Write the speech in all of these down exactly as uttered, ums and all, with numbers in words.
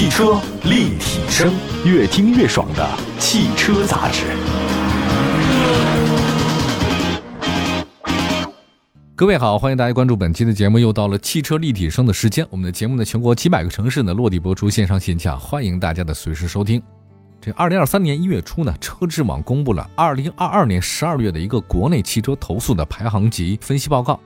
汽车立体声，越听越爽的汽车杂志。各位好，欢迎大家关注本期的节目，又到了汽车立体声的时间。我们的节目呢，全国几百个城市呢落地播出，线上线下，欢迎大家的随时收听。这二零二三年一月初呢，车智网公布了二零二二年十二月的一个国内汽车投诉的排行及分析报告。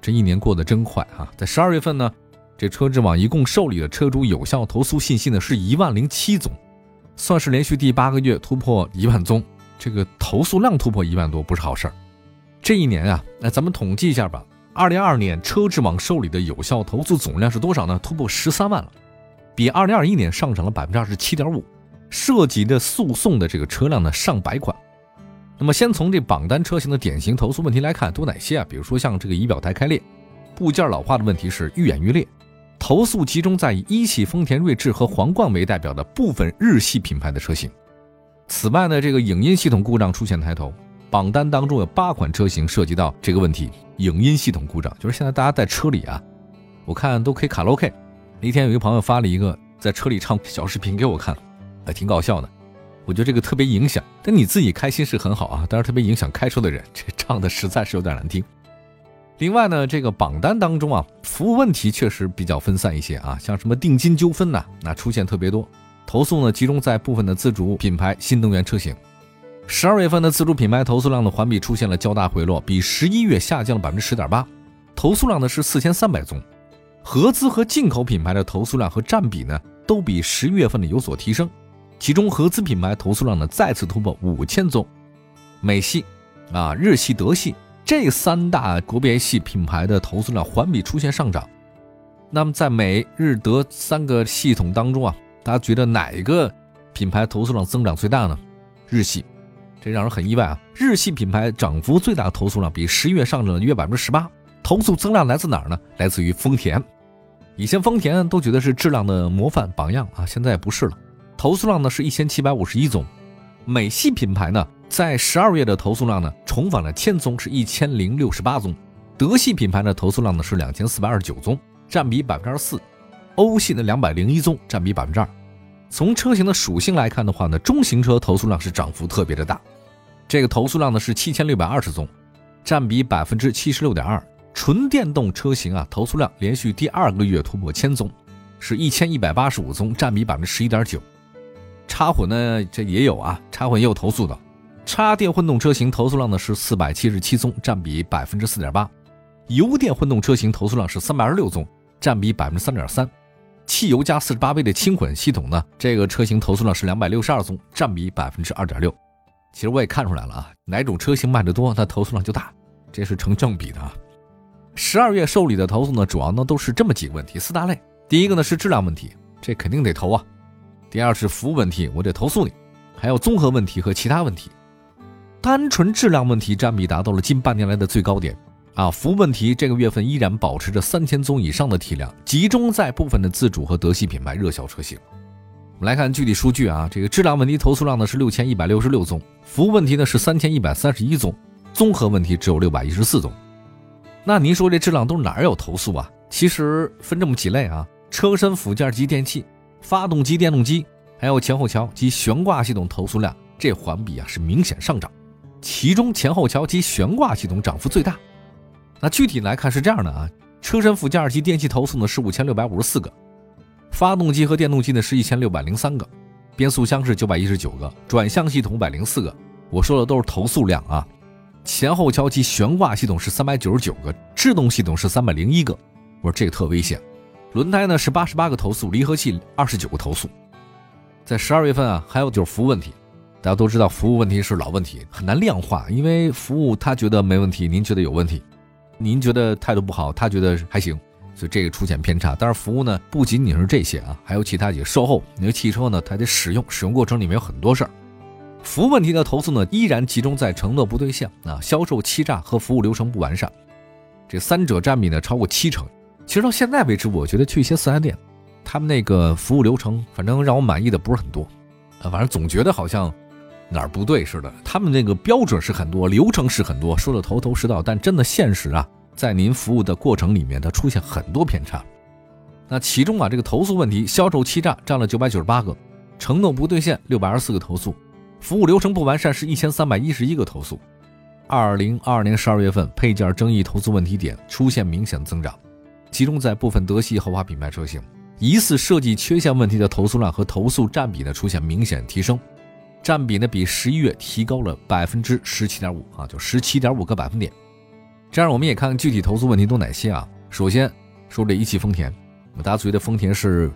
这一年过得真快啊！在十二月份呢，这车智网一共受理的车主有效投诉信息呢是一万零七宗，算是连续第八个月突破一万宗，这个投诉量突破一万多不是好事儿。这一年啊，那咱们统计一下吧，二零二二年车智网受理的有效投诉总量是多少呢？突破十三万了，比二零二一年上涨了 百分之二十七点五， 涉及的诉讼的这个车辆呢上百款。那么先从这榜单车型的典型投诉问题来看，都哪些啊？比如说像这个仪表台开裂、部件老化的问题是愈演愈烈。投诉集中在以一汽丰田锐志和皇冠为代表的部分日系品牌的车型。此外呢，这个影音系统故障出现抬头，榜单当中有八款车型涉及到这个问题。影音系统故障就是现在大家在车里啊，我看都可以卡拉 OK。那天有一个朋友发了一个在车里唱小视频给我看，还挺搞笑的。我觉得这个特别影响，但你自己开心是很好啊，但是特别影响开车的人，这唱的实在是有点难听。另外呢，这个榜单当中啊，服务问题确实比较分散一些啊，像什么定金纠纷呐、啊，那出现特别多。投诉呢集中在部分的自主品牌新能源车型。十二月份的自主品牌投诉量的环比出现了较大回落，比十一月下降了百分之十点八，投诉量呢是四千三百宗。合资和进口品牌的投诉量和占比呢，都比十一月份的有所提升，其中合资品牌投诉量呢再次突破五千宗。美系、啊日系、德系。这三大国别系品牌的投诉量环比出现上涨。那么在美日德三个系统当中啊，大家觉得哪一个品牌投诉量增长最大呢？日系，这让人很意外啊！日系品牌涨幅最大，投诉量比十一月上涨了约 百分之十八。 投诉增量来自哪儿呢？来自于丰田。以前丰田都觉得是质量的模范榜样啊，现在也不是了。投诉量呢是一千七百五十一宗。美系品牌呢在十二月的投诉量呢重返了千宗，是一千零六十八宗。德系品牌的投诉量呢是两千四百二十九宗，占比 百分之四。 欧系的两百零一宗，占比 百分之二。 从车型的属性来看的话呢，中型车投诉量是涨幅特别的大，这个投诉量呢是七千六百二十宗，占比 百分之七十六点二。 纯电动车型啊，投诉量连续第二个月突破千宗，是一千一百八十五宗，占比 百分之十一点九。 插混呢这也有啊，插混也有投诉的。插电混动车型投诉量呢是四百七十七宗，占比 百分之四点八。 油电混动车型投诉量是三百二十六宗，占比 百分之三点三。 汽油加四十八V的轻混系统呢，这个车型投诉量是两百六十二宗，占比 百分之二点六。 其实我也看出来了啊，哪种车型卖得多，它投诉量就大，这是成正比的啊。十二月受理的投诉呢，主要呢都是这么几个问题，四大类。第一个呢是质量问题，这肯定得投啊。第二是服务问题，我得投诉你。还有综合问题和其他问题。单纯质量问题占比达到了近半年来的最高点啊！服务问题这个月份依然保持着三千宗以上的体量，集中在部分的自主和德系品牌热销车型。我们来看具体数据啊，这个质量问题投诉量呢是六千一百六十六宗，服务问题呢是三千一百三十一宗，综合问题只有六百一十四宗。那您说这质量都哪有投诉啊？其实分这么几类啊：车身附件及电器、发动机、电动机，还有前后桥及悬挂系统投诉量，这环比啊是明显上涨。其中前后桥及悬挂系统涨幅最大。那具体来看是这样的啊，车身附件及电器投诉呢是五千六百五十四个，发动机和电动机呢是一千六百零三个，变速箱是九百一十九个，转向系统五百零四个。我说的都是投诉量啊。前后桥及悬挂系统是三百九十九个，制动系统是三百零一个。我说这个特危险。轮胎呢是八十八个投诉，离合器二十九个投诉。在十二月份啊，还有就是服务问题。大家都知道服务问题是老问题，很难量化，因为服务他觉得没问题，您觉得有问题，您觉得态度不好，他觉得还行，所以这个出现偏差。但是服务呢不仅仅是这些啊，还有其他几个售后，因为汽车呢它得使用，使用过程里面有很多事儿。服务问题的投诉呢依然集中在承诺不兑现啊、销售欺诈和服务流程不完善，这三者占比呢超过七成。其实到现在为止，我觉得去一些四 S店，他们那个服务流程反正让我满意的不是很多啊，反正总觉得好像哪儿不对似的，他们那个标准是很多，流程是很多，说的头头是道，但真的现实啊，在您服务的过程里面，它出现很多偏差。那其中啊，这个投诉问题、销售欺诈占了九百九十八个，承诺不兑现六百二十四个投诉，服务流程不完善是一千三百一十一个投诉。二零二二年十二月份，配件争议投诉问题点出现明显增长，其中在部分德系豪华品牌车型，疑似设计缺陷问题的投诉量和投诉占比呢出现明显提升，占比呢比十一月提高了 百分之十七点五 啊，就 十七点五 个百分点。这样我们也看看具体投诉问题都哪些啊。首先说这一汽丰田，大家觉得丰田是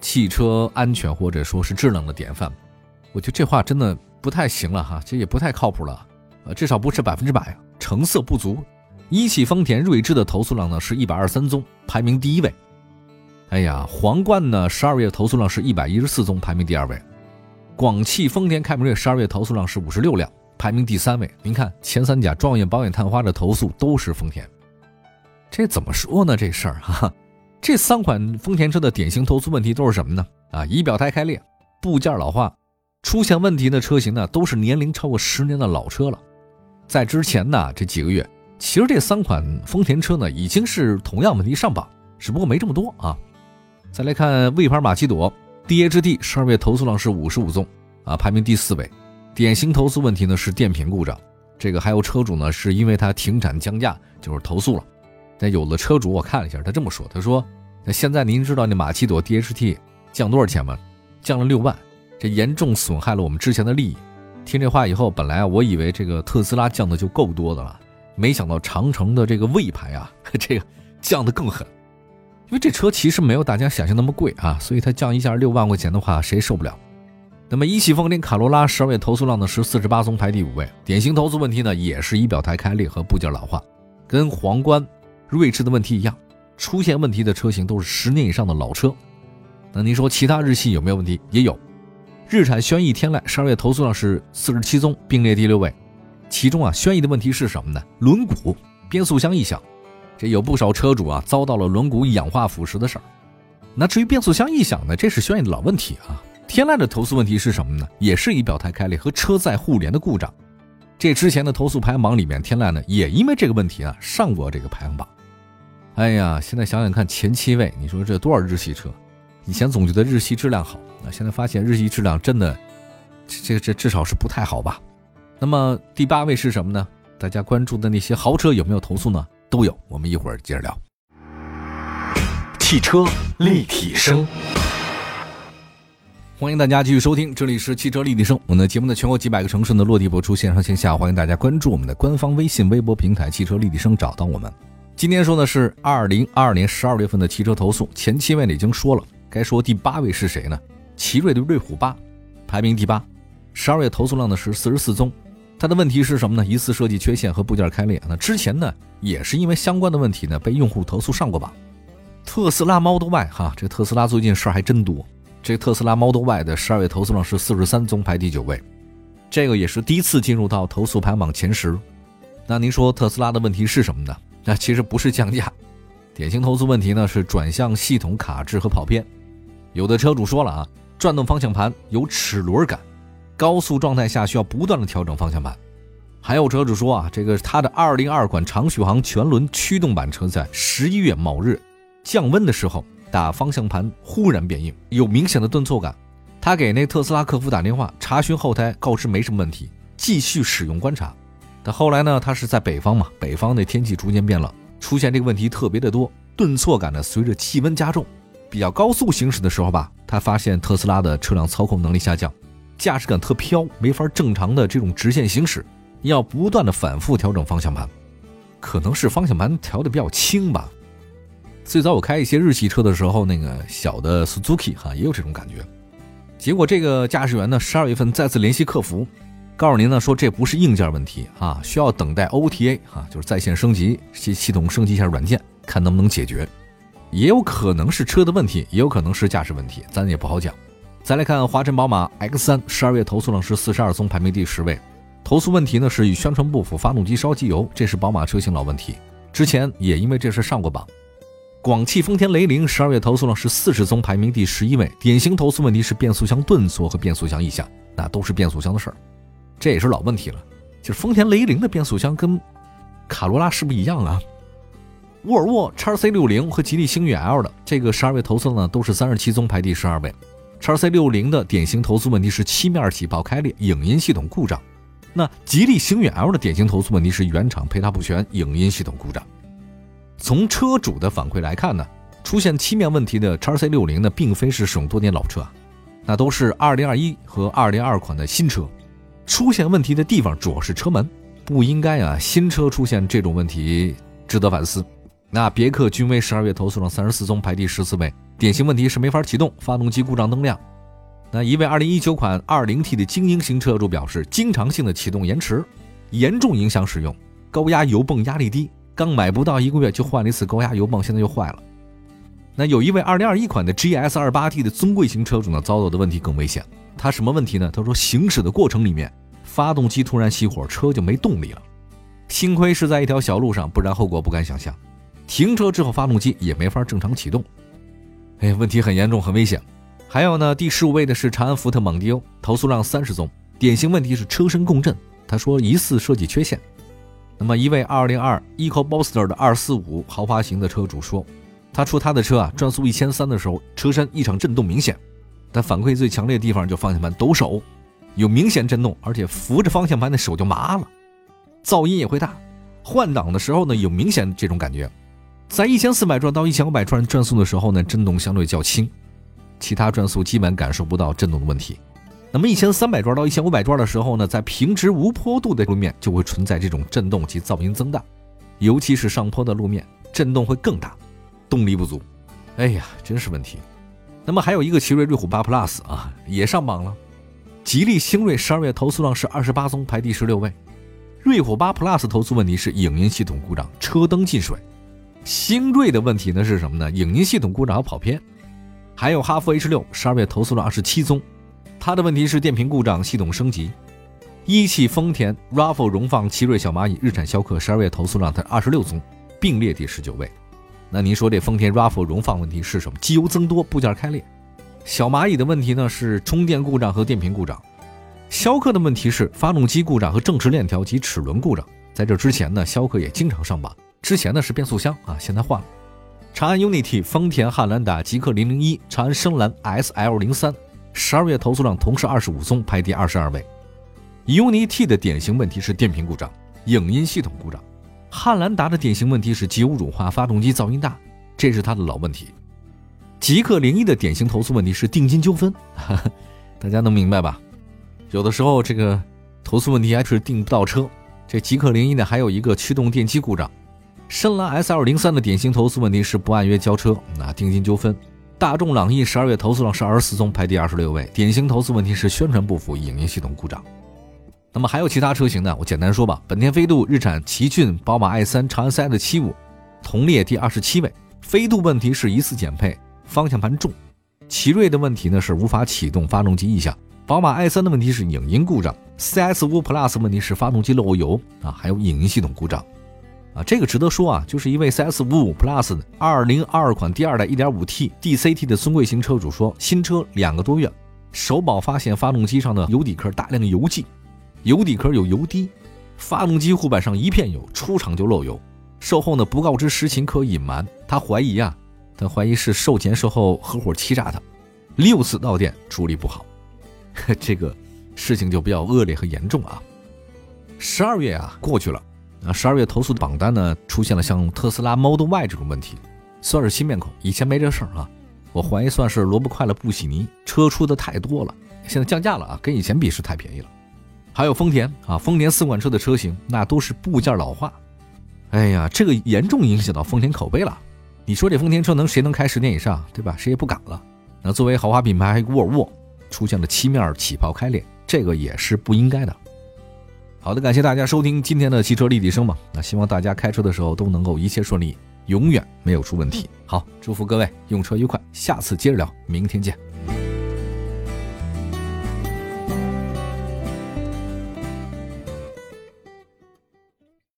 汽车安全或者说是智能的典范，我觉得这话真的不太行了哈，这也不太靠谱了，呃，至少不是百分之百，成色不足。一汽丰田锐志的投诉量呢是一百二十三宗，排名第一位。哎呀，皇冠呢十二月投诉量是一百一十四宗，排名第二位。广汽丰田凯美瑞十二月投诉量是五十六辆，排名第三位。您看前三甲状元、保险、探花的投诉都是丰田，这怎么说呢？这事儿哈。这三款丰田车的典型投诉问题都是什么呢？啊，仪表台开裂、部件老化，出现问题的车型呢都是年龄超过十年的老车了。在之前呢这几个月，其实这三款丰田车呢已经是同样问题上榜，只不过没这么多啊。再来看魏牌玛奇朵 D H T 十二月投诉量是五十五宗啊，排名第四位。典型投诉问题呢是电瓶故障，这个还有车主呢是因为他停产降价就是投诉了。那有的车主我看了一下，他这么说，他说那现在您知道那玛奇朵 D H T 降多少钱吗？降了六万，这严重损害了我们之前的利益。听这话以后，本来我以为这个特斯拉降的就够多的了，没想到长城的这个魏牌啊，这个降的更狠。因为这车其实没有大家想象那么贵啊，所以它降一下六万块钱的话，谁受不了？那么一汽丰田卡罗拉十二月投诉量呢是四十八宗，排第五位。典型投诉问题呢也是仪表台开裂和部件老化，跟皇冠、锐志的问题一样，出现问题的车型都是十年以上的老车。那您说其他日系有没有问题？也有。日产轩逸天籁十二月投诉量是四十七宗，并列第六位。其中啊，轩逸的问题是什么呢？轮毂、变速箱异响，这有不少车主啊遭到了轮毂氧化腐蚀的事儿。那至于变速箱异响呢，这是轩逸的老问题啊。天籁的投诉问题是什么呢？也是仪表台开裂和车载互联的故障。这之前的投诉排行榜里面，天籁呢也因为这个问题啊上过这个排行榜。哎呀，现在想想看，前七位，你说这多少日系车？以前总觉得日系质量好，那现在发现日系质量真的，这这这至少是不太好吧？那么第八位是什么呢？大家关注的那些豪车有没有投诉呢？都有，我们一会儿接着聊。汽车立体声，欢迎大家继续收听，这里是汽车立体声。我们的节目的全国几百个城市的落地播出，线上线下，欢迎大家关注我们的官方微信、微博平台“汽车立体声”，找到我们。今天说的是二零二二年十二月份的汽车投诉，前七位已经说了，该说第八位是谁呢？奇瑞的瑞虎八，排名第八，十二月投诉量呢是四十四宗。它的问题是什么呢？疑似设计缺陷和部件开裂。那之前呢，也是因为相关的问题呢，被用户投诉上过榜。特斯拉 Model Y 哈，这特斯拉最近事儿还真多。这特斯拉 Model Y 的十二月投诉量是四十三宗，排第九位，这个也是第一次进入到投诉排行榜前十。那您说特斯拉的问题是什么呢？那其实不是降价，典型投诉问题呢是转向系统卡滞和跑偏。有的车主说了啊，转动方向盘有齿轮感，高速状态下需要不断的调整方向盘。还有车主说啊，这个他的二零二款长续航全轮驱动版车在十一月某日降温的时候，打方向盘忽然变硬，有明显的顿挫感。他给那特斯拉客服打电话查询后台，告知没什么问题，继续使用观察。但后来呢，它是在北方嘛，北方的天气逐渐变冷，出现这个问题特别的多，顿挫感呢随着气温加重。比较高速行驶的时候吧，他发现特斯拉的车辆操控能力下降，驾驶感特飘，没法正常的这种直线行驶，要不断的反复调整方向盘，可能是方向盘调的比较轻吧。最早我开一些日系车的时候，那个小的 Suzuki 哈也有这种感觉。结果这个驾驶员呢，十二月份再次联系客服，告诉您呢，说这不是硬件问题啊，需要等待 O T A 啊，就是在线升级，系统升级一下软件，看能不能解决。也有可能是车的问题，也有可能是驾驶问题，咱也不好讲。再来看华晨宝马 X 三， 十二月投诉量是四十二宗，排名第十位。投诉问题呢是与宣传不符，发动机烧机油，这是宝马车型老问题，之前也因为这事上过榜。广汽丰田雷凌十二月投诉量是四十宗，排名第十一位。典型投诉问题是变速箱顿挫和变速箱异响，那都是变速箱的事儿。这也是老问题了，就是丰田雷凌的变速箱跟卡罗拉是不是一样啊？沃尔沃 X C 六十 和吉利星越 L 的这个十二位投诉呢，都是三十七宗排第十二位。X C 六十 的典型投诉问题是漆面起泡开裂、影音系统故障。那吉利星越 L 的典型投诉问题是原厂配套不全、影音系统故障。从车主的反馈来看呢，出现漆面问题的 X C 六十 呢，并非是使用多年老车啊，那都是二零二一和二零二二款的新车。出现问题的地方主要是车门，不应该啊，新车出现这种问题值得反思。那别克君威十二月投诉了三十四宗，排第十四位，典型问题是没法启动，发动机故障灯亮。那一位二零一九款 二零 T 的精英型车主表示，经常性的启动延迟严重影响使用，高压油泵压力低，刚买不到一个月就换了一次高压油泵，现在又坏了。那有一位二零二一款的 G S 二十八 T 的尊贵型车主呢，遭到的问题更危险。他什么问题呢？他说行驶的过程里面发动机突然熄火，车就没动力了，幸亏是在一条小路上，不然后果不敢想象。停车之后发动机也没法正常启动，哎，问题很严重，很危险。还有呢，第十五位的是长安福特蒙迪欧，投诉量三十宗，典型问题是车身共振，他说疑似设计缺陷。那么一位二零二 EcoBooster 的二四五豪华型的车主说，他说他的车啊，转速一千三百的时候车身异常震动明显，但反馈最强烈的地方就方向盘抖手，有明显震动，而且扶着方向盘的手就麻了，噪音也会大。换挡的时候呢，有明显这种感觉。在一千四百转到一千五百转转速的时候呢，震动相对较轻，其他转速基本感受不到震动的问题。那么一千三百转到一千五百转的时候呢，在平直无坡度的路面就会存在这种震动及噪音增大，尤其是上坡的路面震动会更大，动力不足。哎呀，真是问题。那么还有一个奇瑞瑞虎 八 Plus 啊，也上榜了。吉利星瑞十二月投诉量是二十八宗，排第十六位。瑞虎 八 Plus 投诉问题是影音系统故障、车灯进水。星瑞的问题呢是什么呢？影音系统故障和跑偏。还有哈弗 H 六 十二月投诉了二十七宗，它的问题是电瓶故障、系统升级。一汽丰田 RAV 四 荣放、奇瑞小蚂蚁、日产逍客十二月投诉量它二十六宗，并列第十九位。那您说这丰田 RAV 四 荣放问题是什么？机油增多、部件开裂。小蚂蚁的问题呢是充电故障和电瓶故障。逍客的问题是发动机故障和正时链条及齿轮故障。在这之前呢，逍客也经常上榜。之前呢是变速箱啊，现在换了。长安 U N I-T、 丰田汉兰达、极氪零零一、长安深蓝 S L 零三 十二月投诉量同是二十五宗，排第二十二位。 U N I-T 的典型问题是电瓶故障、影音系统故障。汉兰达的典型问题是机油乳化、发动机噪音大，这是它的老问题。极氪零一的典型投诉问题是定金纠纷，呵呵，大家能明白吧？有的时候这个投诉问题还是订不到车。这极氪零一呢还有一个驱动电机故障。深蓝 S L 零三 的典型投诉问题是不按约交车，那定金纠纷。大众朗逸十二月投诉量是二十四宗，排第二十六位，典型投诉问题是宣传不符、影音系统故障。那么还有其他车型呢，我简单说吧。本田飞度、日产奇骏、宝马 i 三、长安 C S 七十五 同列第二十七位。飞度问题是疑似减配、方向盘重。奇瑞的问题呢是无法启动、发动机异响。宝马 i 三 的问题是影音故障。 C S 五 Plus 问题是发动机漏油啊，还有影音系统故障啊，这个值得说啊，就是一位 C S 五十五 Plus 二零二二款第二代 一点五 T D C T 的尊贵型车主说，新车两个多月，首保发现发动机上的油底壳大量的油迹，油底壳有油滴，发动机护板上一片油，出厂就漏油。售后呢不告知实情可隐瞒，他怀疑啊，他怀疑是售前售后合伙欺诈他，六次到店处理不好，这个事情就比较恶劣和严重啊。十二月啊过去了。十二月投诉的榜单呢出现了像特斯拉 Model Y 这种问题，算是新面孔，以前没这事儿啊，我怀疑算是萝卜快了不洗泥，车出的太多了，现在降价了啊，跟以前比是太便宜了。还有丰田啊，丰田四款车的车型那都是部件老化，哎呀，这个严重影响到丰田口碑了。你说这丰田车能谁能开十年以上，对吧？谁也不敢了。那作为豪华品牌沃尔沃出现了漆面起泡开裂，这个也是不应该的。好的，感谢大家收听今天的汽车立体声吧。那希望大家开车的时候都能够一切顺利，永远没有出问题。好，祝福各位用车愉快，下次接着聊，明天见。